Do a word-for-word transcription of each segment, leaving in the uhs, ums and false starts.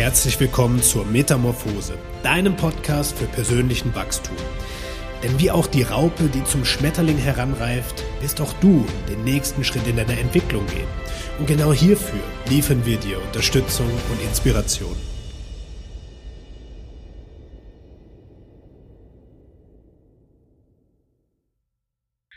herzlich willkommen zur Metamorphose, deinem Podcast für persönlichen Wachstum. Denn wie auch die Raupe, die zum Schmetterling heranreift, wirst auch du den nächsten Schritt in deiner Entwicklung gehen. Und genau hierfür liefern wir dir Unterstützung und Inspiration.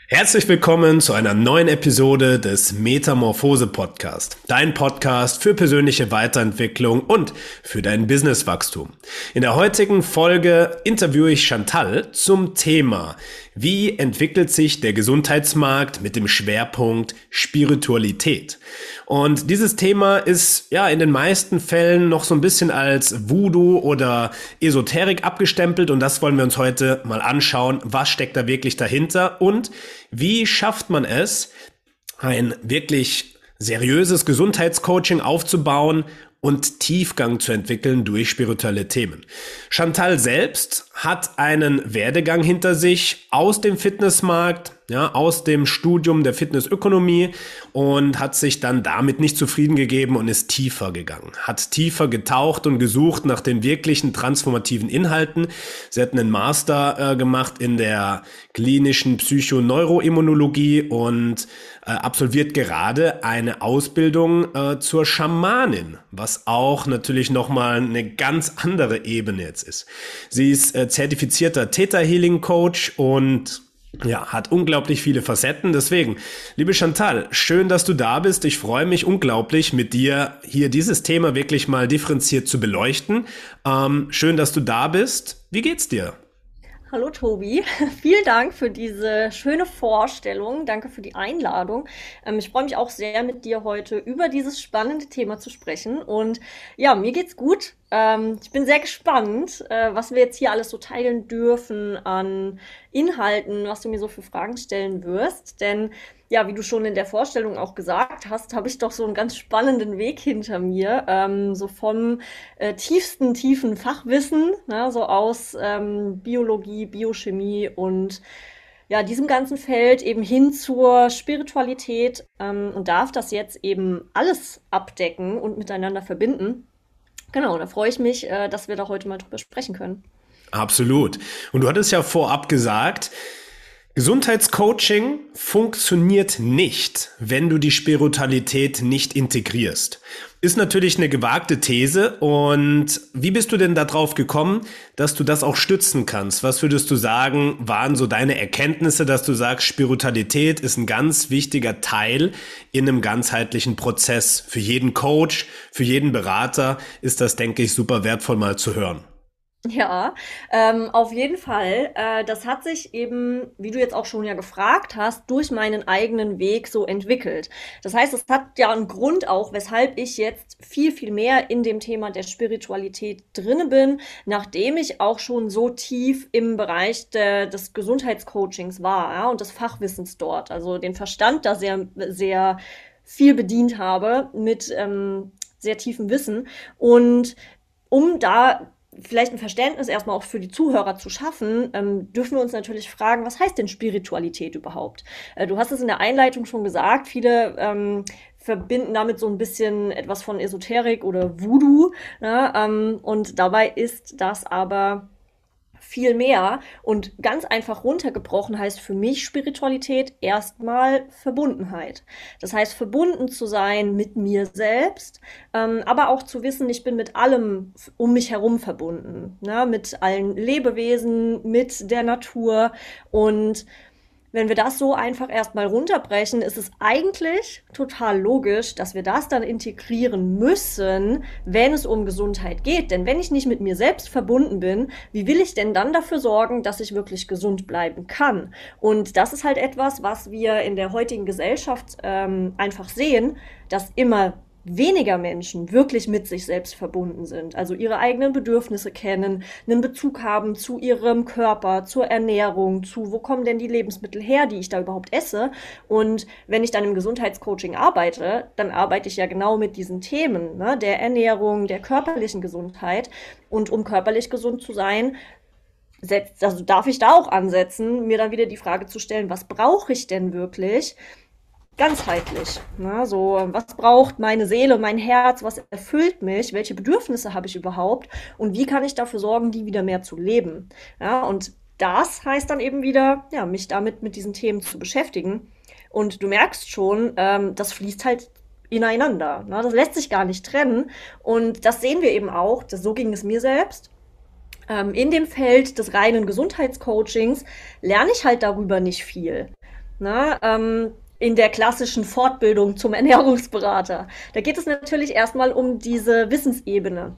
Herzlich willkommen zu einer neuen Episode des Metamorphose Podcast, dein Podcast für persönliche Weiterentwicklung und für dein Businesswachstum. In der heutigen Folge interviewe ich Chantal zum Thema: Wie entwickelt sich der Gesundheitsmarkt mit dem Schwerpunkt Spiritualität? Und dieses Thema ist ja in den meisten Fällen noch so ein bisschen als Voodoo oder Esoterik abgestempelt, und das wollen wir uns heute mal anschauen. Was steckt da wirklich dahinter und wie schafft man es, ein wirklich seriöses Gesundheitscoaching aufzubauen und Tiefgang zu entwickeln durch spirituelle Themen? Chantal selbst hat einen Werdegang hinter sich aus dem Fitnessmarkt, ja, aus dem Studium der Fitnessökonomie, und hat sich dann damit nicht zufrieden gegeben und ist tiefer gegangen, hat tiefer getaucht und gesucht nach den wirklichen transformativen Inhalten. Sie hat einen Master äh, gemacht in der klinischen Psychoneuroimmunologie und äh, absolviert gerade eine Ausbildung äh, zur Schamanin, was auch natürlich nochmal eine ganz andere Ebene jetzt ist. Sie ist äh, zertifizierter Theta Healing Coach und ja, hat unglaublich viele Facetten. Deswegen, liebe Chantal, schön, dass du da bist. Ich freue mich unglaublich, mit dir hier dieses Thema wirklich mal differenziert zu beleuchten. Ähm, schön, dass du da bist. Wie geht's dir? Hallo Tobi, vielen Dank für diese schöne Vorstellung. Danke für die Einladung. Ähm, ich freue mich auch sehr, mit dir heute über dieses spannende Thema zu sprechen. Und ja, mir geht's gut. Ähm, ich bin sehr gespannt, äh, was wir jetzt hier alles so teilen dürfen an Inhalten, was du mir so für Fragen stellen wirst. Denn ja, wie du schon in der Vorstellung auch gesagt hast, habe ich doch so einen ganz spannenden Weg hinter mir, ähm, so vom äh, tiefsten, tiefen Fachwissen, ne, so aus ähm, Biologie, Biochemie und ja, diesem ganzen Feld eben hin zur Spiritualität, ähm, und darf das jetzt eben alles abdecken und miteinander verbinden. Genau, da freue ich mich, äh, dass wir da heute mal drüber sprechen können. Absolut. Und du hattest ja vorab gesagt, Gesundheitscoaching funktioniert nicht, wenn du die Spiritualität nicht integrierst. Ist natürlich eine gewagte These. Und wie bist du denn darauf gekommen, dass du das auch stützen kannst? Was würdest du sagen, waren so deine Erkenntnisse, dass du sagst, Spiritualität ist ein ganz wichtiger Teil in einem ganzheitlichen Prozess? Für jeden Coach, für jeden Berater ist das, denke ich, super wertvoll mal zu hören. Ja, ähm, auf jeden Fall. Äh, das hat sich eben, wie du jetzt auch schon ja gefragt hast, durch meinen eigenen Weg so entwickelt. Das heißt, es hat ja einen Grund auch, weshalb ich jetzt viel, viel mehr in dem Thema der Spiritualität drinne bin, nachdem ich auch schon so tief im Bereich de, des Gesundheitscoachings war, ja, und des Fachwissens dort. Also den Verstand da sehr, sehr viel bedient habe mit ähm, sehr tiefem Wissen. Und um da vielleicht ein Verständnis erstmal auch für die Zuhörer zu schaffen, ähm, dürfen wir uns natürlich fragen, was heißt denn Spiritualität überhaupt? Äh, du hast es in der Einleitung schon gesagt, viele ähm, verbinden damit so ein bisschen etwas von Esoterik oder Voodoo, ne? ähm, und dabei ist das aber viel mehr, und ganz einfach runtergebrochen heißt für mich Spiritualität erstmal Verbundenheit. Das heißt, verbunden zu sein mit mir selbst, ähm, aber auch zu wissen, ich bin mit allem um mich herum verbunden, ne? Mit allen Lebewesen, mit der Natur. Und wenn wir das so einfach erstmal runterbrechen, ist es eigentlich total logisch, dass wir das dann integrieren müssen, wenn es um Gesundheit geht. Denn wenn ich nicht mit mir selbst verbunden bin, wie will ich denn dann dafür sorgen, dass ich wirklich gesund bleiben kann? Und das ist halt etwas, was wir in der heutigen Gesellschaft ähm, einfach sehen, dass immer weniger Menschen wirklich mit sich selbst verbunden sind, also ihre eigenen Bedürfnisse kennen, einen Bezug haben zu ihrem Körper, zur Ernährung, zu wo kommen denn die Lebensmittel her, die ich da überhaupt esse. Und wenn ich dann im Gesundheitscoaching arbeite, dann arbeite ich ja genau mit diesen Themen, ne, der Ernährung, der körperlichen Gesundheit. Und um körperlich gesund zu sein, setzt, also darf ich da auch ansetzen, mir dann wieder die Frage zu stellen, was brauche ich denn wirklich? ganzheitlich. Na, so, was braucht meine Seele, mein Herz, was erfüllt mich, welche Bedürfnisse habe ich überhaupt und wie kann ich dafür sorgen, die wieder mehr zu leben. Ja, und das heißt dann eben wieder, ja, mich damit mit diesen Themen zu beschäftigen. Und du merkst schon, ähm, das fließt halt ineinander. Ne? Das lässt sich gar nicht trennen. Und das sehen wir eben auch, das, so ging es mir selbst. Ähm, in dem Feld des reinen Gesundheitscoachings lerne ich halt darüber nicht viel. Ne? Ähm, in der klassischen Fortbildung zum Ernährungsberater. Da geht es natürlich erstmal um diese Wissensebene.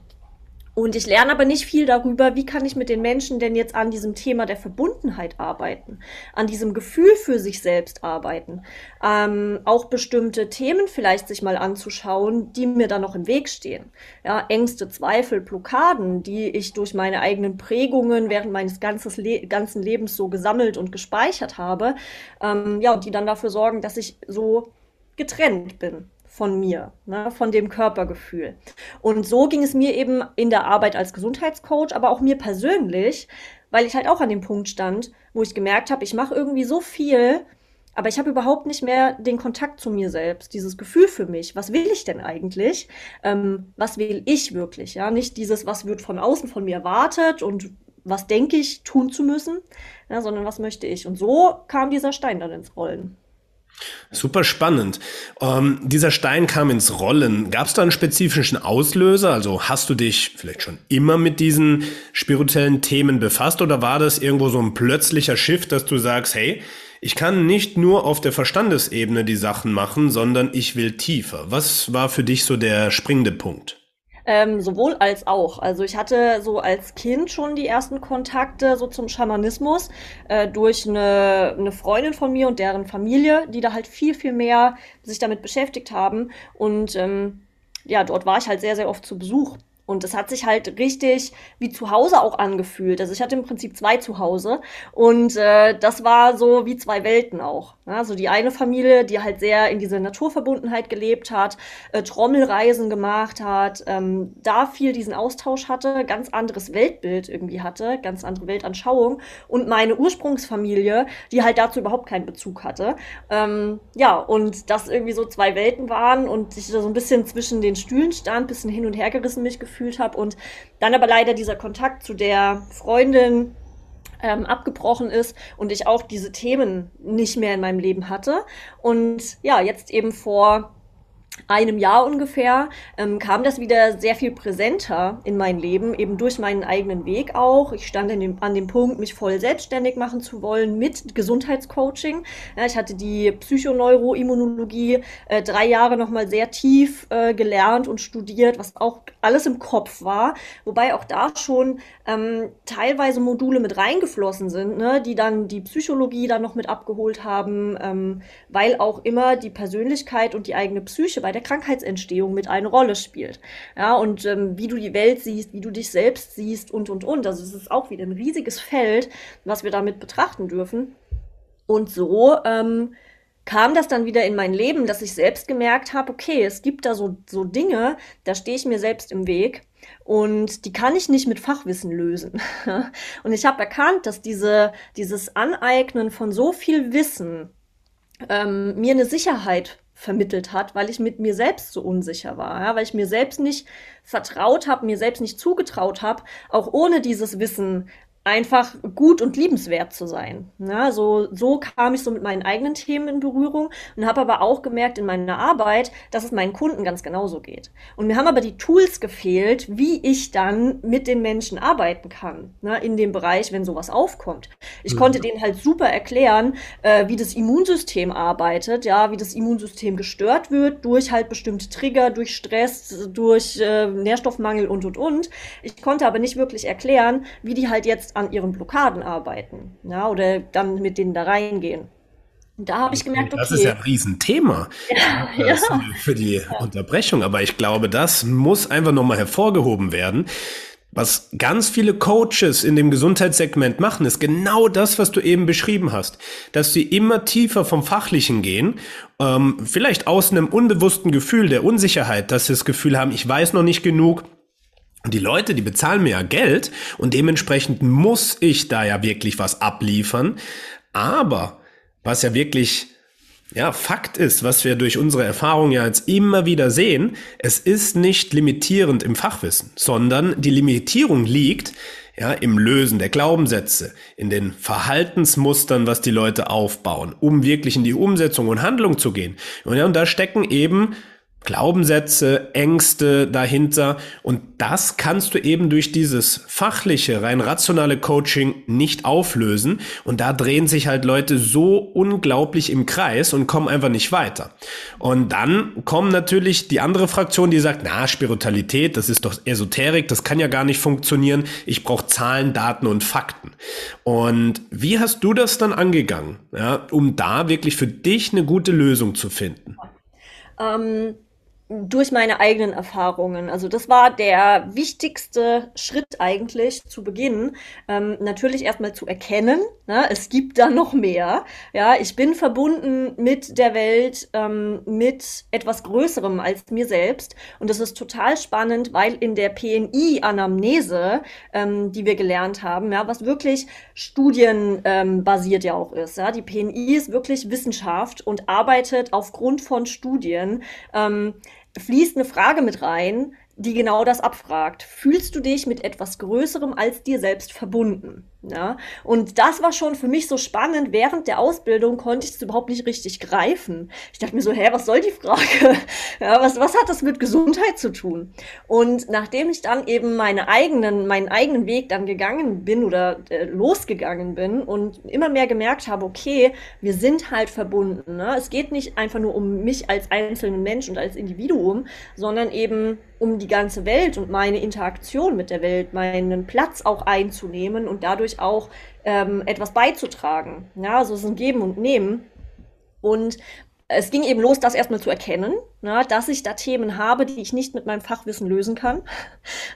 Und ich lerne aber nicht viel darüber, wie kann ich mit den Menschen denn jetzt an diesem Thema der Verbundenheit arbeiten, an diesem Gefühl für sich selbst arbeiten, ähm, auch bestimmte Themen vielleicht sich mal anzuschauen, die mir da noch im Weg stehen. Ja, Ängste, Zweifel, Blockaden, die ich durch meine eigenen Prägungen während meines ganzes Le- ganzen Lebens so gesammelt und gespeichert habe, ähm, ja, und die dann dafür sorgen, dass ich so getrennt bin von mir, ne, von dem Körpergefühl. Und so ging es mir eben in der Arbeit als Gesundheitscoach, aber auch mir persönlich, weil ich halt auch an dem Punkt stand, wo ich gemerkt habe, ich mache irgendwie so viel, aber ich habe überhaupt nicht mehr den Kontakt zu mir selbst, dieses Gefühl für mich. Was will ich denn eigentlich? Ähm, was will ich wirklich? Ja, nicht dieses, was wird von außen von mir erwartet und was denke ich tun zu müssen, ja, sondern was möchte ich? Und so kam dieser Stein dann ins Rollen. Super spannend. Ähm, dieser Stein kam ins Rollen. Gab es da einen spezifischen Auslöser? Also hast du dich vielleicht schon immer mit diesen spirituellen Themen befasst oder war das irgendwo so ein plötzlicher Shift, dass du sagst, hey, ich kann nicht nur auf der Verstandesebene die Sachen machen, sondern ich will tiefer. Was war für dich so der springende Punkt? Ähm, sowohl als auch. Also ich hatte so als Kind schon die ersten Kontakte so zum Schamanismus äh, durch eine, eine Freundin von mir und deren Familie, die da halt viel, viel mehr sich damit beschäftigt haben. Und ähm, ja, dort war ich halt sehr, sehr oft zu Besuch. Und das hat sich halt richtig wie zu Hause auch angefühlt. Also ich hatte im Prinzip zwei zu Hause und äh, das war so wie zwei Welten auch. Also die eine Familie, die halt sehr in dieser Naturverbundenheit gelebt hat, äh, Trommelreisen gemacht hat, ähm, da viel diesen Austausch hatte, ganz anderes Weltbild irgendwie hatte, ganz andere Weltanschauung. Und meine Ursprungsfamilie, die halt dazu überhaupt keinen Bezug hatte. Ähm, ja, und das irgendwie so zwei Welten waren und ich so ein bisschen zwischen den Stühlen stand, bisschen hin und her gerissen mich gefühlt habe und dann aber leider dieser Kontakt zu der Freundin ähm, abgebrochen ist und ich auch diese Themen nicht mehr in meinem Leben hatte. Und ja, jetzt eben vor einem Jahr ungefähr ähm, kam das wieder sehr viel präsenter in mein Leben, eben durch meinen eigenen Weg auch. Ich stand in dem, an dem Punkt, mich voll selbstständig machen zu wollen mit Gesundheitscoaching. Ja, ich hatte die Psychoneuroimmunologie äh, drei Jahre nochmal sehr tief äh, gelernt und studiert, was auch alles im Kopf war, wobei auch da schon ähm, teilweise Module mit reingeflossen sind, ne, die dann die Psychologie dann noch mit abgeholt haben, ähm, weil auch immer die Persönlichkeit und die eigene Psyche bei der Krankheitsentstehung mit eine Rolle spielt. Ja, und ähm, wie du die Welt siehst, wie du dich selbst siehst und, und, und. Also es ist auch wieder ein riesiges Feld, was wir damit betrachten dürfen. Und so ähm, kam das dann wieder in mein Leben, dass ich selbst gemerkt habe, okay, es gibt da so, so Dinge, da stehe ich mir selbst im Weg und die kann ich nicht mit Fachwissen lösen. Und ich habe erkannt, dass diese, dieses Aneignen von so viel Wissen ähm, mir eine Sicherheit vermittelt hat, weil ich mit mir selbst so unsicher war, ja? Weil ich mir selbst nicht vertraut habe, mir selbst nicht zugetraut habe, auch ohne dieses Wissen einfach gut und liebenswert zu sein. Ja, so, so kam ich so mit meinen eigenen Themen in Berührung und habe aber auch gemerkt in meiner Arbeit, dass es meinen Kunden ganz genauso geht. Und mir haben aber die Tools gefehlt, wie ich dann mit den Menschen arbeiten kann, ne, in dem Bereich, wenn sowas aufkommt. Ich mhm. konnte denen halt super erklären, äh, wie das Immunsystem arbeitet, ja, wie das Immunsystem gestört wird durch halt bestimmte Trigger, durch Stress, durch äh, Nährstoffmangel und, und, und. Ich konnte aber nicht wirklich erklären, wie die halt jetzt an ihren Blockaden arbeiten, ja, oder dann mit denen da reingehen. Und da habe ich gemerkt, okay. Das ist ja ein Riesenthema, ja, ja. für die ja. Unterbrechung, aber ich glaube, das muss einfach nochmal hervorgehoben werden. Was ganz viele Coaches in dem Gesundheitssegment machen, ist genau das, was du eben beschrieben hast, dass sie immer tiefer vom Fachlichen gehen, ähm, vielleicht aus einem unbewussten Gefühl der Unsicherheit, dass sie das Gefühl haben, ich weiß noch nicht genug. Und die Leute, die bezahlen mir ja Geld und dementsprechend muss ich da ja wirklich was abliefern. Aber was ja wirklich Ja, Fakt ist, was wir durch unsere Erfahrung ja jetzt immer wieder sehen, es ist nicht limitierend im Fachwissen, sondern die Limitierung liegt ja im Lösen der Glaubenssätze, in den Verhaltensmustern, was die Leute aufbauen, um wirklich in die Umsetzung und Handlung zu gehen. Und, ja, und da stecken eben Glaubenssätze, Ängste dahinter, und das kannst du eben durch dieses fachliche, rein rationale Coaching nicht auflösen, und da drehen sich halt Leute so unglaublich im Kreis und kommen einfach nicht weiter. Und dann kommen natürlich die andere Fraktion, die sagt, na, Spiritualität, das ist doch Esoterik, das kann ja gar nicht funktionieren, ich brauche Zahlen, Daten und Fakten. Und wie hast du das dann angegangen, ja, um da wirklich für dich eine gute Lösung zu finden? Ähm, durch meine eigenen Erfahrungen. Also das war der wichtigste Schritt eigentlich zu Beginn. Ähm, natürlich erstmal zu erkennen, ne, es gibt da noch mehr. Ja, ich bin verbunden mit der Welt, ähm, mit etwas Größerem als mir selbst. Und das ist total spannend, weil in der P N I-Anamnese, ähm, die wir gelernt haben, ja, was wirklich studienbasiert ähm, ja auch ist. Ja, die P N I ist wirklich Wissenschaft und arbeitet aufgrund von Studien. Ähm, fließt eine Frage mit rein, die genau das abfragt. Fühlst du dich mit etwas Größerem als dir selbst verbunden? Ja? Und das war schon für mich so spannend. Während der Ausbildung konnte ich es überhaupt nicht richtig greifen. Ich dachte mir so, hä, was soll die Frage? Ja, was, was hat das mit Gesundheit zu tun? Und nachdem ich dann eben meine eigenen, meinen eigenen Weg dann gegangen bin oder äh, losgegangen bin und immer mehr gemerkt habe, okay, wir sind halt verbunden. Ne? Es geht nicht einfach nur um mich als einzelnen Mensch und als Individuum, sondern eben um die ganze Welt und meine Interaktion mit der Welt, meinen Platz auch einzunehmen und dadurch auch ähm, etwas beizutragen. Ja, also es ist ein Geben und Nehmen. Und es ging eben los, das erstmal zu erkennen, na, dass ich da Themen habe, die ich nicht mit meinem Fachwissen lösen kann,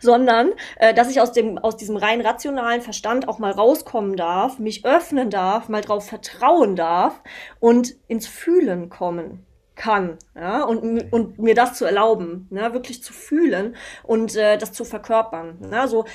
sondern äh, dass ich aus dem aus diesem rein rationalen Verstand auch mal rauskommen darf, mich öffnen darf, mal drauf vertrauen darf und ins Fühlen kommen kann, ja, und, und mir das zu erlauben, ne, wirklich zu fühlen und äh, das zu verkörpern. Ne? Also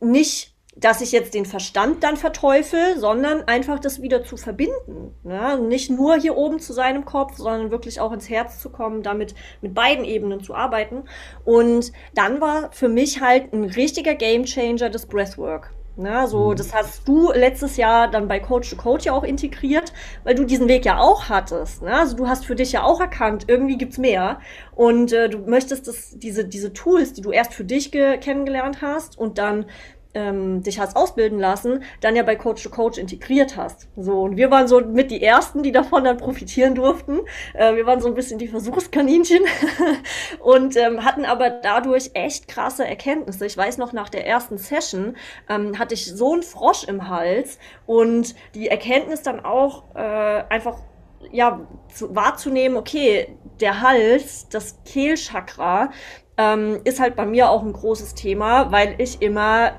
nicht, dass ich jetzt den Verstand dann verteufel, sondern einfach das wieder zu verbinden. Ne? Nicht nur hier oben zu sein im Kopf, sondern wirklich auch ins Herz zu kommen, damit mit beiden Ebenen zu arbeiten. Und dann war für mich halt ein richtiger Gamechanger das Breathwork. Na, so, das hast du letztes Jahr dann bei Coach to Coach ja auch integriert, weil du diesen Weg ja auch hattest. Ne? Also du hast für dich ja auch erkannt, irgendwie gibt's mehr. Und äh, du möchtest das, diese, diese Tools, die du erst für dich ge- kennengelernt hast und dann ähm, dich hast ausbilden lassen, dann ja bei Coach to Coach integriert hast. So, und wir waren so mit die Ersten, die davon dann profitieren durften. Äh, wir waren so ein bisschen die Versuchskaninchen und ähm, hatten aber dadurch echt krasse Erkenntnisse. Ich weiß noch, nach der ersten Session ähm, hatte ich so einen Frosch im Hals und die Erkenntnis dann auch äh, einfach ja zu, wahrzunehmen, okay, der Hals, das Kehlchakra ähm, ist halt bei mir auch ein großes Thema, weil ich immer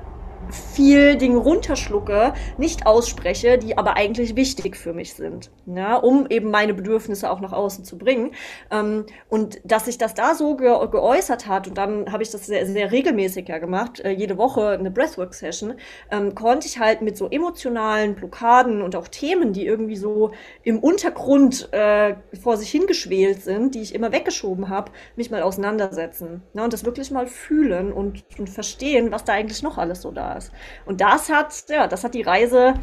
viel Dinge runterschlucke, nicht ausspreche, die aber eigentlich wichtig für mich sind, ja, um eben meine Bedürfnisse auch nach außen zu bringen. Ähm, und dass sich das da so ge- geäußert hat, und dann habe ich das sehr, sehr regelmäßig ja gemacht, äh, jede Woche eine Breathwork-Session, ähm, konnte ich halt mit so emotionalen Blockaden und auch Themen, die irgendwie so im Untergrund äh, vor sich hingeschwelt sind, die ich immer weggeschoben habe, mich mal auseinandersetzen. Ja, und das wirklich mal fühlen und, und verstehen, was da eigentlich noch alles so da ist. Und das hat, ja, das hat die Reise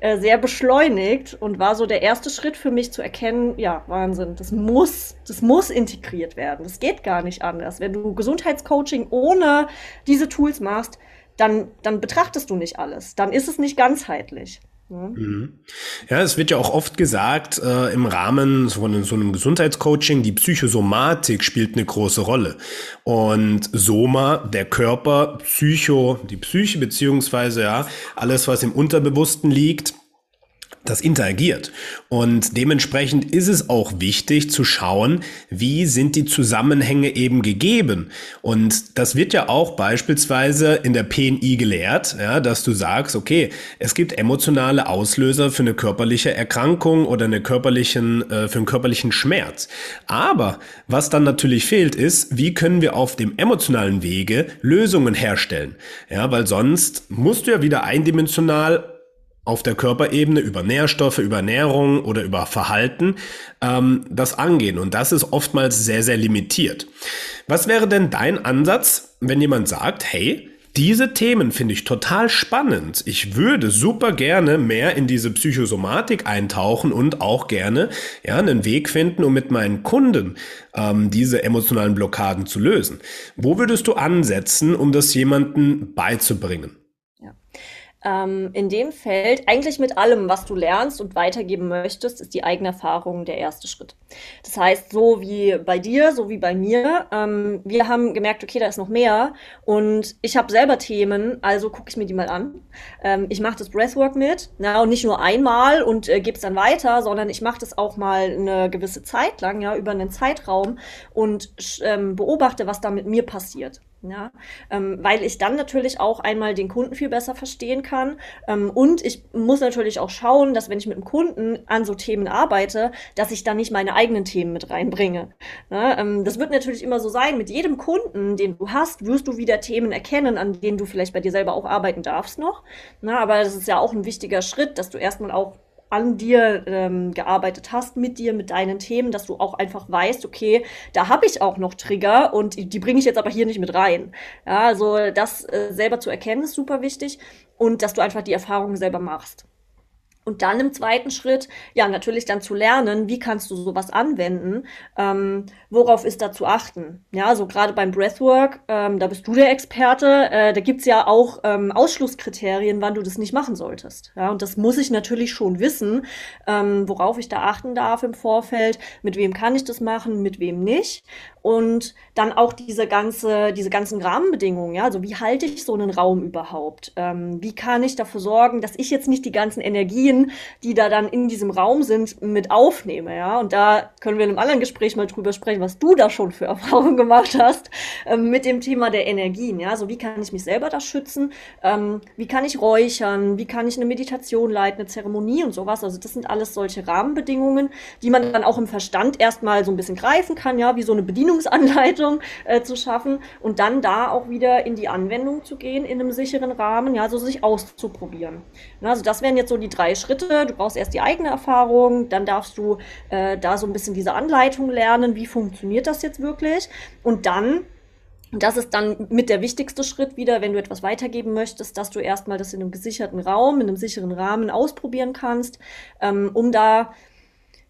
äh, sehr beschleunigt und war so der erste Schritt für mich zu erkennen, ja, Wahnsinn, das muss, das muss integriert werden. Das geht gar nicht anders. Wenn du Gesundheitscoaching ohne diese Tools machst, dann, dann betrachtest du nicht alles. Dann ist es nicht ganzheitlich. Ja, es wird ja auch oft gesagt, äh, im Rahmen von so einem Gesundheitscoaching, die Psychosomatik spielt eine große Rolle. Und Soma, der Körper, Psycho, die Psyche, beziehungsweise ja, alles, was im Unterbewussten liegt, das interagiert. Und dementsprechend ist es auch wichtig zu schauen, wie sind die Zusammenhänge eben gegeben. Und das wird ja auch beispielsweise in der P N I gelehrt, ja, dass du sagst, okay, es gibt emotionale Auslöser für eine körperliche Erkrankung oder eine körperlichen, äh, für einen körperlichen Schmerz. Aber was dann natürlich fehlt ist, wie können wir auf dem emotionalen Wege Lösungen herstellen? Ja, weil sonst musst du ja wieder eindimensional auf der Körperebene über Nährstoffe, über Ernährung oder über Verhalten ähm, das angehen. Und das ist oftmals sehr, sehr limitiert. Was wäre denn dein Ansatz, wenn jemand sagt, hey, diese Themen finde ich total spannend. Ich würde super gerne mehr in diese Psychosomatik eintauchen und auch gerne ja, einen Weg finden, um mit meinen Kunden ähm, diese emotionalen Blockaden zu lösen. Wo würdest du ansetzen, um das jemandem beizubringen? Ja. Ähm, in dem Feld, eigentlich mit allem, was du lernst und weitergeben möchtest, ist die eigene Erfahrung der erste Schritt. Das heißt, so wie bei dir, so wie bei mir, ähm, wir haben gemerkt, okay, da ist noch mehr und ich habe selber Themen, also gucke ich mir die mal an. Ähm, ich mache das Breathwork mit, na, und nicht nur einmal und äh, gebe es dann weiter, sondern ich mache das auch mal eine gewisse Zeit lang, ja, über einen Zeitraum und ähm, beobachte, was da mit mir passiert. Ja, ähm, weil ich dann natürlich auch einmal den Kunden viel besser verstehen kann ähm, und ich muss natürlich auch schauen, dass wenn ich mit dem Kunden an so Themen arbeite, dass ich dann nicht meine eigenen Themen mit reinbringe. Ja, ähm, das wird natürlich immer so sein, mit jedem Kunden, den du hast, wirst du wieder Themen erkennen, an denen du vielleicht bei dir selber auch arbeiten darfst noch. Na, aber das ist ja auch ein wichtiger Schritt, dass du erstmal auch an dir ähm, gearbeitet hast, mit dir, mit deinen Themen, dass du auch einfach weißt, okay, da habe ich auch noch Trigger und die, die bringe ich jetzt aber hier nicht mit rein. Ja, also das äh, selber zu erkennen ist super wichtig und dass du einfach die Erfahrungen selber machst. Und dann im zweiten Schritt, ja, natürlich dann zu lernen, wie kannst du sowas anwenden, ähm, worauf ist da zu achten? Ja, so gerade beim Breathwork, ähm, da bist du der Experte, äh, da gibt's ja auch ähm, Ausschlusskriterien, wann du das nicht machen solltest. Ja, und das muss ich natürlich schon wissen, ähm, worauf ich da achten darf im Vorfeld, mit wem kann ich das machen, mit wem nicht. Und dann auch diese ganze, diese ganzen Rahmenbedingungen, ja, also wie halte ich so einen Raum überhaupt? Ähm, wie kann ich dafür sorgen, dass ich jetzt nicht die ganzen Energien, die da dann in diesem Raum sind, mit aufnehme, ja? Und da können wir in einem anderen Gespräch mal drüber sprechen, was du da schon für Erfahrungen gemacht hast, ähm, mit dem Thema der Energien, ja? Also wie kann ich mich selber da schützen? Ähm, wie kann ich räuchern? Wie kann ich eine Meditation leiten, eine Zeremonie und sowas? Also das sind alles solche Rahmenbedingungen, die man dann auch im Verstand erstmal so ein bisschen greifen kann, ja, wie so eine Bedienung. Anleitung äh, zu schaffen und dann da auch wieder in die Anwendung zu gehen, in einem sicheren Rahmen, ja, so sich auszuprobieren. Na, also das wären jetzt so die drei Schritte. Du brauchst erst die eigene Erfahrung, dann darfst du äh, da so ein bisschen diese Anleitung lernen, wie funktioniert das jetzt wirklich und dann, und das ist dann mit der wichtigste Schritt wieder, wenn du etwas weitergeben möchtest, dass du erstmal das in einem gesicherten Raum, in einem sicheren Rahmen ausprobieren kannst, ähm, um da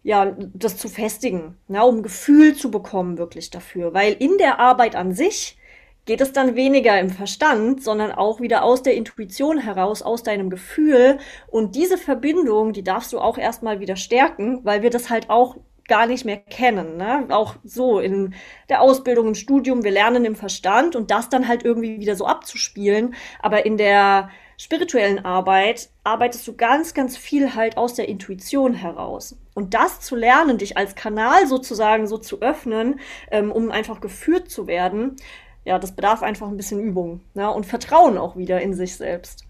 ja, das zu festigen, na, um Gefühl zu bekommen wirklich dafür. Weil in der Arbeit an sich geht es dann weniger im Verstand, sondern auch wieder aus der Intuition heraus, aus deinem Gefühl. Und diese Verbindung, die darfst du auch erstmal wieder stärken, weil wir das halt auch gar nicht mehr kennen, ne? Auch so in der Ausbildung, im Studium, wir lernen im Verstand und das dann halt irgendwie wieder so abzuspielen. Aber in der spirituellen Arbeit arbeitest du ganz, ganz viel halt aus der Intuition heraus. Und das zu lernen, dich als Kanal sozusagen so zu öffnen, ähm, um einfach geführt zu werden, ja, das bedarf einfach ein bisschen Übung, ne? Und Vertrauen auch wieder in sich selbst.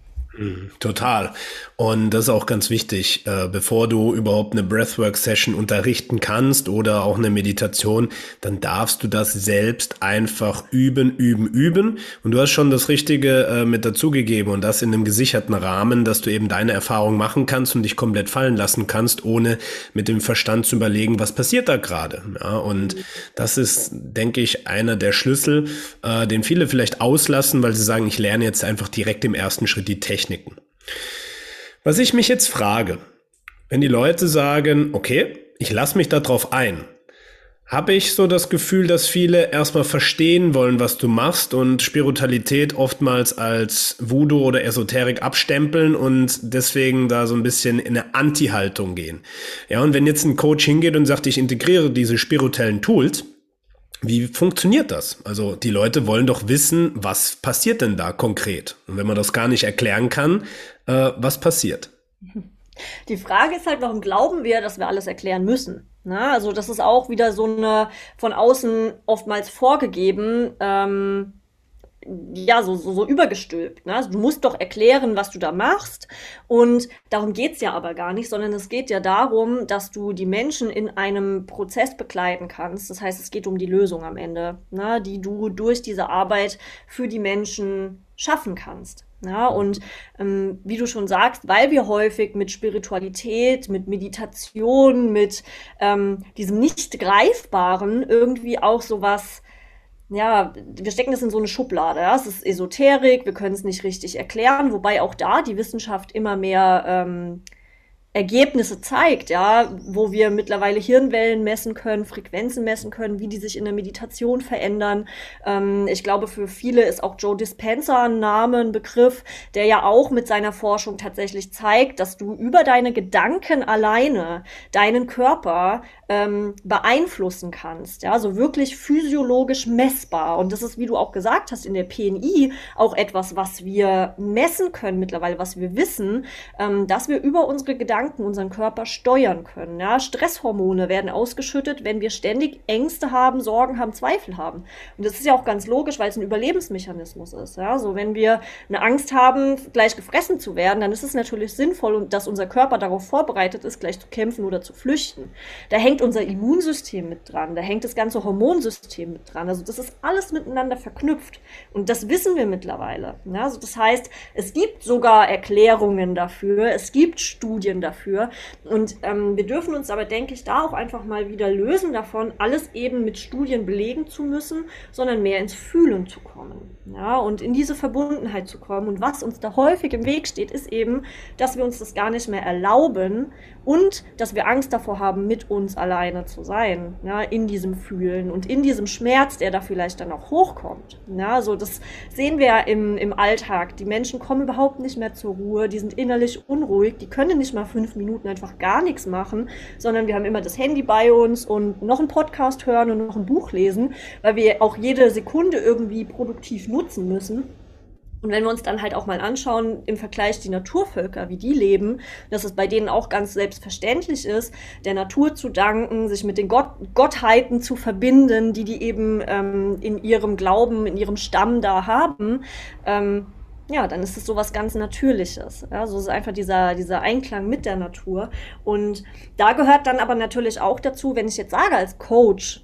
Total. Und das ist auch ganz wichtig, äh, bevor du überhaupt eine Breathwork-Session unterrichten kannst oder auch eine Meditation, dann darfst du das selbst einfach üben, üben, üben. Und du hast schon das Richtige äh, mit dazugegeben und das in einem gesicherten Rahmen, dass du eben deine Erfahrung machen kannst und dich komplett fallen lassen kannst, ohne mit dem Verstand zu überlegen, was passiert da gerade. Ja, und das ist, denke ich, einer der Schlüssel, äh, den viele vielleicht auslassen, weil sie sagen, ich lerne jetzt einfach direkt im ersten Schritt die Technik. Was ich mich jetzt frage, wenn die Leute sagen, okay, ich lasse mich darauf ein, habe ich so das Gefühl, dass viele erstmal verstehen wollen, was du machst und Spiritualität oftmals als Voodoo oder Esoterik abstempeln und deswegen da so ein bisschen in eine Anti-Haltung gehen. Ja, und wenn jetzt ein Coach hingeht und sagt, ich integriere diese spirituellen Tools, wie funktioniert das? Also die Leute wollen doch wissen, was passiert denn da konkret? Und wenn man das gar nicht erklären kann, äh, was passiert? Die Frage ist halt, warum glauben wir, dass wir alles erklären müssen? Na, also das ist auch wieder so eine von außen oftmals vorgegeben, ähm, ja, so, so, so übergestülpt. Ne? Also du musst doch erklären, was du da machst. Und darum geht's ja aber gar nicht, sondern es geht ja darum, dass du die Menschen in einem Prozess begleiten kannst. Das heißt, es geht um die Lösung am Ende, ne? Die du durch diese Arbeit für die Menschen schaffen kannst. Ja, und ähm, wie du schon sagst, weil wir häufig mit Spiritualität, mit Meditation, mit ähm, diesem Nicht-Greifbaren irgendwie auch sowas, ja, wir stecken das in so eine Schublade. Ja? Es ist Esoterik, wir können es nicht richtig erklären, wobei auch da die Wissenschaft immer mehr ähm, Ergebnisse zeigt, ja, wo wir mittlerweile Hirnwellen messen können, Frequenzen messen können, wie die sich in der Meditation verändern. Ähm, ich glaube, für viele ist auch Joe Dispenza ein Name, ein Begriff, der ja auch mit seiner Forschung tatsächlich zeigt, dass du über deine Gedanken alleine deinen Körper ähm, beeinflussen kannst, ja, so wirklich physiologisch messbar. Und das ist, wie du auch gesagt hast, in der P N I auch etwas, was wir messen können mittlerweile, was wir wissen, ähm, dass wir über unsere Gedanken unseren Körper steuern können. Ja? Stresshormone werden ausgeschüttet, wenn wir ständig Ängste haben, Sorgen haben, Zweifel haben. Und das ist ja auch ganz logisch, weil es ein Überlebensmechanismus ist. Ja? So, wenn wir eine Angst haben, gleich gefressen zu werden, dann ist es natürlich sinnvoll, dass unser Körper darauf vorbereitet ist, gleich zu kämpfen oder zu flüchten. Da hängt unser Immunsystem mit dran, da hängt das ganze Hormonsystem mit dran. Also das ist alles miteinander verknüpft. Und das wissen wir mittlerweile. Ja? Also das heißt, es gibt sogar Erklärungen dafür, es gibt Studien dafür. dafür. Und ähm, wir dürfen uns aber, denke ich, da auch einfach mal wieder lösen davon, alles eben mit Studien belegen zu müssen, sondern mehr ins Fühlen zu kommen, ja, und in diese Verbundenheit zu kommen. Und was uns da häufig im Weg steht, ist eben, dass wir uns das gar nicht mehr erlauben und dass wir Angst davor haben, mit uns alleine zu sein, ja, in diesem Fühlen und in diesem Schmerz, der da vielleicht dann auch hochkommt. Ja, so, das sehen wir ja im, im Alltag. Die Menschen kommen überhaupt nicht mehr zur Ruhe, die sind innerlich unruhig, die können nicht mal fünf Minuten einfach gar nichts machen, sondern wir haben immer das Handy bei uns und noch einen Podcast hören und noch ein Buch lesen, weil wir auch jede Sekunde irgendwie produktiv nutzen müssen. Und wenn wir uns dann halt auch mal anschauen, im Vergleich die Naturvölker, wie die leben, dass es bei denen auch ganz selbstverständlich ist, der Natur zu danken, sich mit den Gott, Gottheiten zu verbinden, die die eben ähm, in ihrem Glauben, in ihrem Stamm da haben, ähm, ja, dann ist es sowas ganz Natürliches. Ja, so ist einfach dieser, dieser Einklang mit der Natur. Und da gehört dann aber natürlich auch dazu, wenn ich jetzt sage als Coach,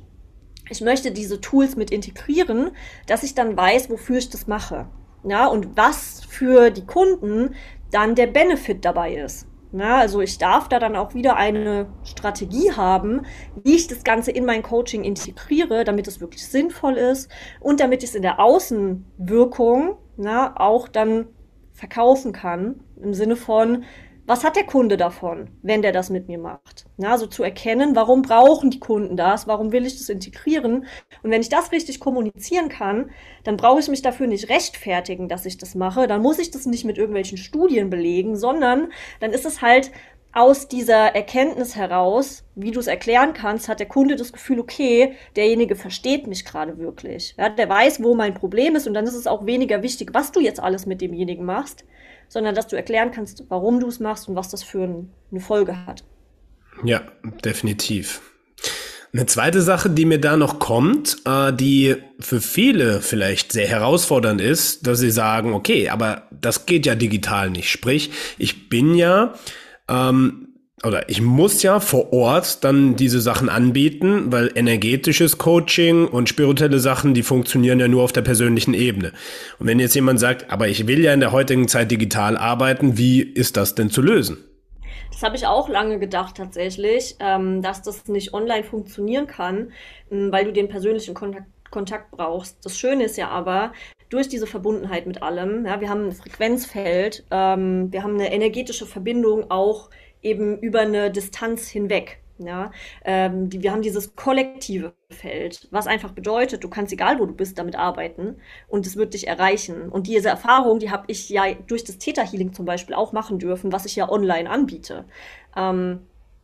ich möchte diese Tools mit integrieren, dass ich dann weiß, wofür ich das mache. Ja, und was für die Kunden dann der Benefit dabei ist. Ja, also ich darf da dann auch wieder eine Strategie haben, wie ich das Ganze in mein Coaching integriere, damit es wirklich sinnvoll ist und damit ich es in der Außenwirkung, na, auch dann verkaufen kann, im Sinne von, was hat der Kunde davon, wenn der das mit mir macht? Na, so zu erkennen, warum brauchen die Kunden das, warum will ich das integrieren? Und wenn ich das richtig kommunizieren kann, dann brauche ich mich dafür nicht rechtfertigen, dass ich das mache, dann muss ich das nicht mit irgendwelchen Studien belegen, sondern dann ist es halt aus dieser Erkenntnis heraus, wie du es erklären kannst, hat der Kunde das Gefühl, okay, derjenige versteht mich gerade wirklich. Ja, der weiß, wo mein Problem ist, und dann ist es auch weniger wichtig, was du jetzt alles mit demjenigen machst, sondern dass du erklären kannst, warum du es machst und was das für ein, eine Folge hat. Ja, definitiv. Eine zweite Sache, die mir da noch kommt, äh, die für viele vielleicht sehr herausfordernd ist, dass sie sagen, okay, aber das geht ja digital nicht. Sprich, ich bin ja Ähm, oder ich muss ja vor Ort dann diese Sachen anbieten, weil energetisches Coaching und spirituelle Sachen, die funktionieren ja nur auf der persönlichen Ebene. Und wenn jetzt jemand sagt, aber ich will ja in der heutigen Zeit digital arbeiten, wie ist das denn zu lösen? Das habe ich auch lange gedacht tatsächlich, ähm, dass das nicht online funktionieren kann, ähm, weil du den persönlichen Kontakt, Kontakt brauchst. Das Schöne ist ja aber, durch diese Verbundenheit mit allem, ja, wir haben ein Frequenzfeld, ähm, wir haben eine energetische Verbindung auch eben über eine Distanz hinweg. Ja, ähm, die, wir haben dieses kollektive Feld, was einfach bedeutet, du kannst, egal wo du bist, damit arbeiten und es wird dich erreichen. Und diese Erfahrung, die habe ich ja durch das Theta Healing zum Beispiel auch machen dürfen, was ich ja online anbiete. Ähm,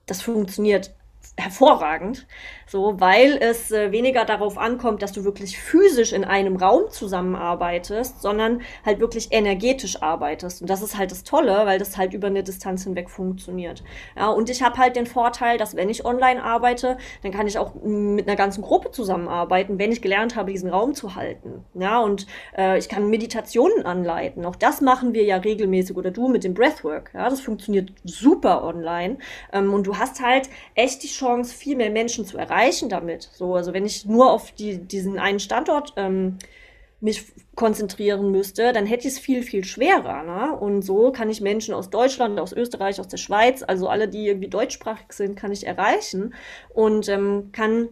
das funktioniert hervorragend, so, weil es äh, weniger darauf ankommt, dass du wirklich physisch in einem Raum zusammenarbeitest, sondern halt wirklich energetisch arbeitest. Und das ist halt das Tolle, weil das halt über eine Distanz hinweg funktioniert. Ja, und ich habe halt den Vorteil, dass wenn ich online arbeite, dann kann ich auch mit einer ganzen Gruppe zusammenarbeiten, wenn ich gelernt habe, diesen Raum zu halten. Ja, und äh, ich kann Meditationen anleiten. Auch das machen wir ja regelmäßig, oder du mit dem Breathwork. Ja, das funktioniert super online. Ähm, und du hast halt echt die Chance, viel mehr Menschen zu erreichen damit. So, also wenn ich nur auf die, diesen einen Standort ähm, mich konzentrieren müsste, dann hätte ich es viel, viel schwerer. Ne? Und so kann ich Menschen aus Deutschland, aus Österreich, aus der Schweiz, also alle, die irgendwie deutschsprachig sind, kann ich erreichen und ähm, kann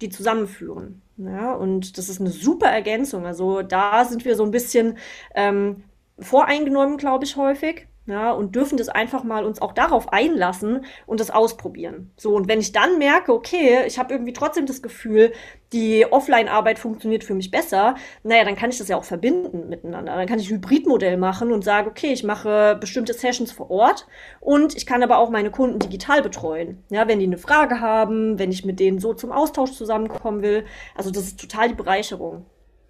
die zusammenführen. Ja? Und das ist eine super Ergänzung. Also da sind wir so ein bisschen ähm, voreingenommen, glaube ich, häufig. Ja, und dürfen das einfach mal uns auch darauf einlassen und das ausprobieren. So, und wenn ich dann merke, okay, ich habe irgendwie trotzdem das Gefühl, die Offline-Arbeit funktioniert für mich besser, naja, dann kann ich das ja auch verbinden miteinander. Dann kann ich ein Hybridmodell machen und sage, okay, ich mache bestimmte Sessions vor Ort und ich kann aber auch meine Kunden digital betreuen. Ja, wenn die eine Frage haben, wenn ich mit denen so zum Austausch zusammenkommen will. Also das ist total die Bereicherung.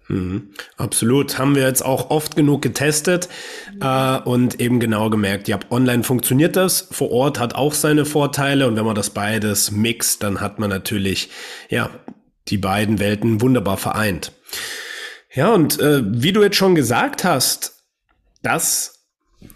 Mhm. Absolut, haben wir jetzt auch oft genug getestet äh, und eben genau gemerkt, ja, online funktioniert das, vor Ort hat auch seine Vorteile und wenn man das beides mixt, dann hat man natürlich ja die beiden Welten wunderbar vereint. Ja, und äh, wie du jetzt schon gesagt hast, das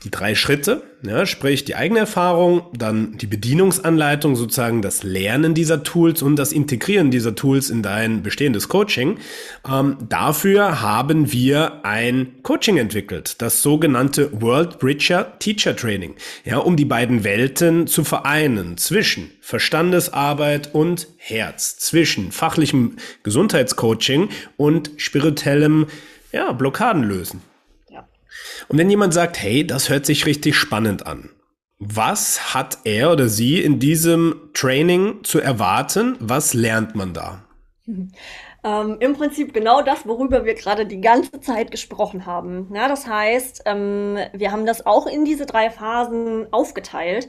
die drei Schritte, ja, sprich die eigene Erfahrung, dann die Bedienungsanleitung, sozusagen das Lernen dieser Tools und das Integrieren dieser Tools in dein bestehendes Coaching. Ähm, dafür haben wir ein Coaching entwickelt, das sogenannte World Bridger Teacher Training, ja, um die beiden Welten zu vereinen, zwischen Verstandesarbeit und Herz, zwischen fachlichem Gesundheitscoaching und spirituellem, ja, Blockaden lösen. Und wenn jemand sagt, hey, das hört sich richtig spannend an, was hat er oder sie in diesem Training zu erwarten? Was lernt man da? Ähm, im Prinzip genau das, worüber wir gerade die ganze Zeit gesprochen haben. Ja, das heißt, ähm, wir haben das auch in diese drei Phasen aufgeteilt.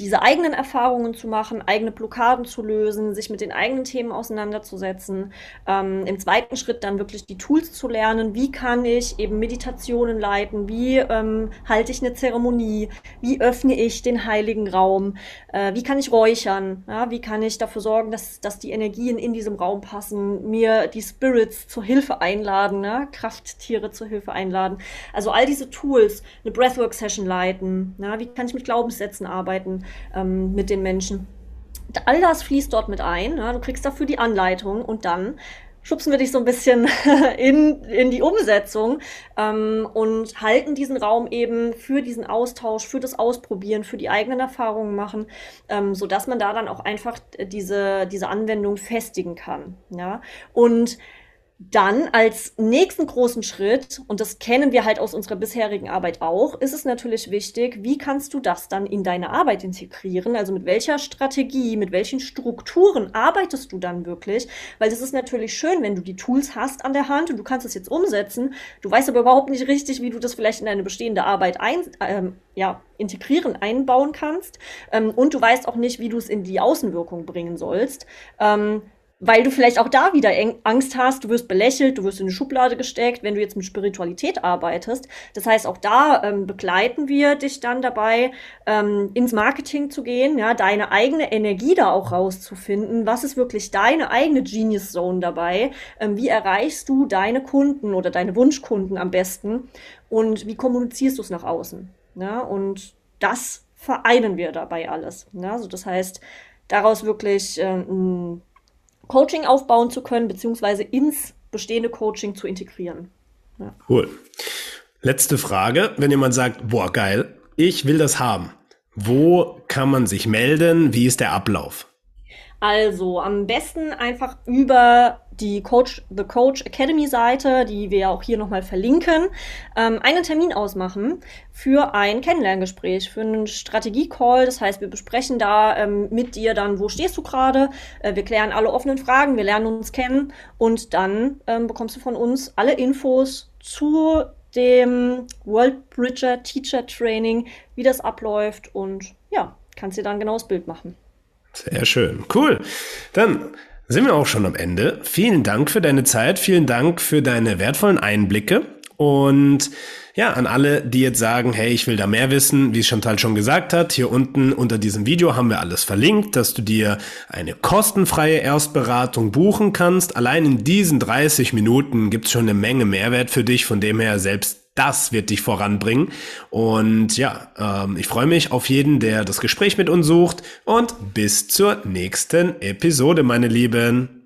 Diese eigenen Erfahrungen zu machen, eigene Blockaden zu lösen, sich mit den eigenen Themen auseinanderzusetzen. Ähm, im zweiten Schritt dann wirklich die Tools zu lernen. Wie kann ich eben Meditationen leiten? Wie ähm, halte ich eine Zeremonie? Wie öffne ich den heiligen Raum? Äh, wie kann ich räuchern? Ja, wie kann ich dafür sorgen, dass, dass die Energien in diesem Raum passen? Mir die Spirits zur Hilfe einladen, ne? Krafttiere zur Hilfe einladen. Also all diese Tools, eine Breathwork-Session leiten. Na, wie kann ich mit Glaubenssätzen arbeiten? Mit den Menschen. All das fließt dort mit ein. Ja, du kriegst dafür die Anleitung und dann schubsen wir dich so ein bisschen in, in die Umsetzung ähm, und halten diesen Raum eben für diesen Austausch, für das Ausprobieren, für die eigenen Erfahrungen machen, ähm, sodass man da dann auch einfach diese, diese Anwendung festigen kann. Ja? Und dann als nächsten großen Schritt, und das kennen wir halt aus unserer bisherigen Arbeit auch, ist es natürlich wichtig, wie kannst du das dann in deine Arbeit integrieren? Also mit welcher Strategie, mit welchen Strukturen arbeitest du dann wirklich? Weil das ist natürlich schön, wenn du die Tools hast an der Hand und du kannst es jetzt umsetzen. Du weißt aber überhaupt nicht richtig, wie du das vielleicht in deine bestehende Arbeit ein, ähm, ja, integrieren, einbauen kannst. Ähm, und du weißt auch nicht, wie du es in die Außenwirkung bringen sollst. Ähm, Weil du vielleicht auch da wieder Angst hast, du wirst belächelt, du wirst in eine Schublade gesteckt, wenn du jetzt mit Spiritualität arbeitest. Das heißt, auch da ähm, begleiten wir dich dann dabei, ähm, ins Marketing zu gehen, ja, deine eigene Energie da auch rauszufinden. Was ist wirklich deine eigene Genius Zone dabei? Ähm, wie erreichst du deine Kunden oder deine Wunschkunden am besten? Und wie kommunizierst du es nach außen? Ja, und das vereinen wir dabei alles. Ja, also das heißt, daraus wirklich ähm, Coaching aufbauen zu können, beziehungsweise ins bestehende Coaching zu integrieren. Ja. Cool. Letzte Frage. Wenn jemand sagt, boah, geil, ich will das haben. Wo kann man sich melden? Wie ist der Ablauf? Also am besten einfach über die Coach, The Coach Academy Seite, die wir auch hier nochmal verlinken, ähm, einen Termin ausmachen für ein Kennenlerngespräch, für einen Strategie-Call. Das heißt, wir besprechen da ähm, mit dir dann, wo stehst du gerade? Äh, wir klären alle offenen Fragen, wir lernen uns kennen und dann ähm, bekommst du von uns alle Infos zu dem World Bridger Teacher Training, wie das abläuft und ja, kannst dir dann genau das Bild machen. Sehr schön. Cool. Dann sind wir auch schon am Ende. Vielen Dank für deine Zeit. Vielen Dank für deine wertvollen Einblicke. Und ja, an alle, die jetzt sagen, hey, ich will da mehr wissen, wie es Chantal schon gesagt hat, hier unten unter diesem Video haben wir alles verlinkt, dass du dir eine kostenfreie Erstberatung buchen kannst. Allein in diesen dreißig Minuten gibt's schon eine Menge Mehrwert für dich, von dem her selbst das wird dich voranbringen. Und ja, ähm, ich freue mich auf jeden, der das Gespräch mit uns sucht. Und bis zur nächsten Episode, meine Lieben.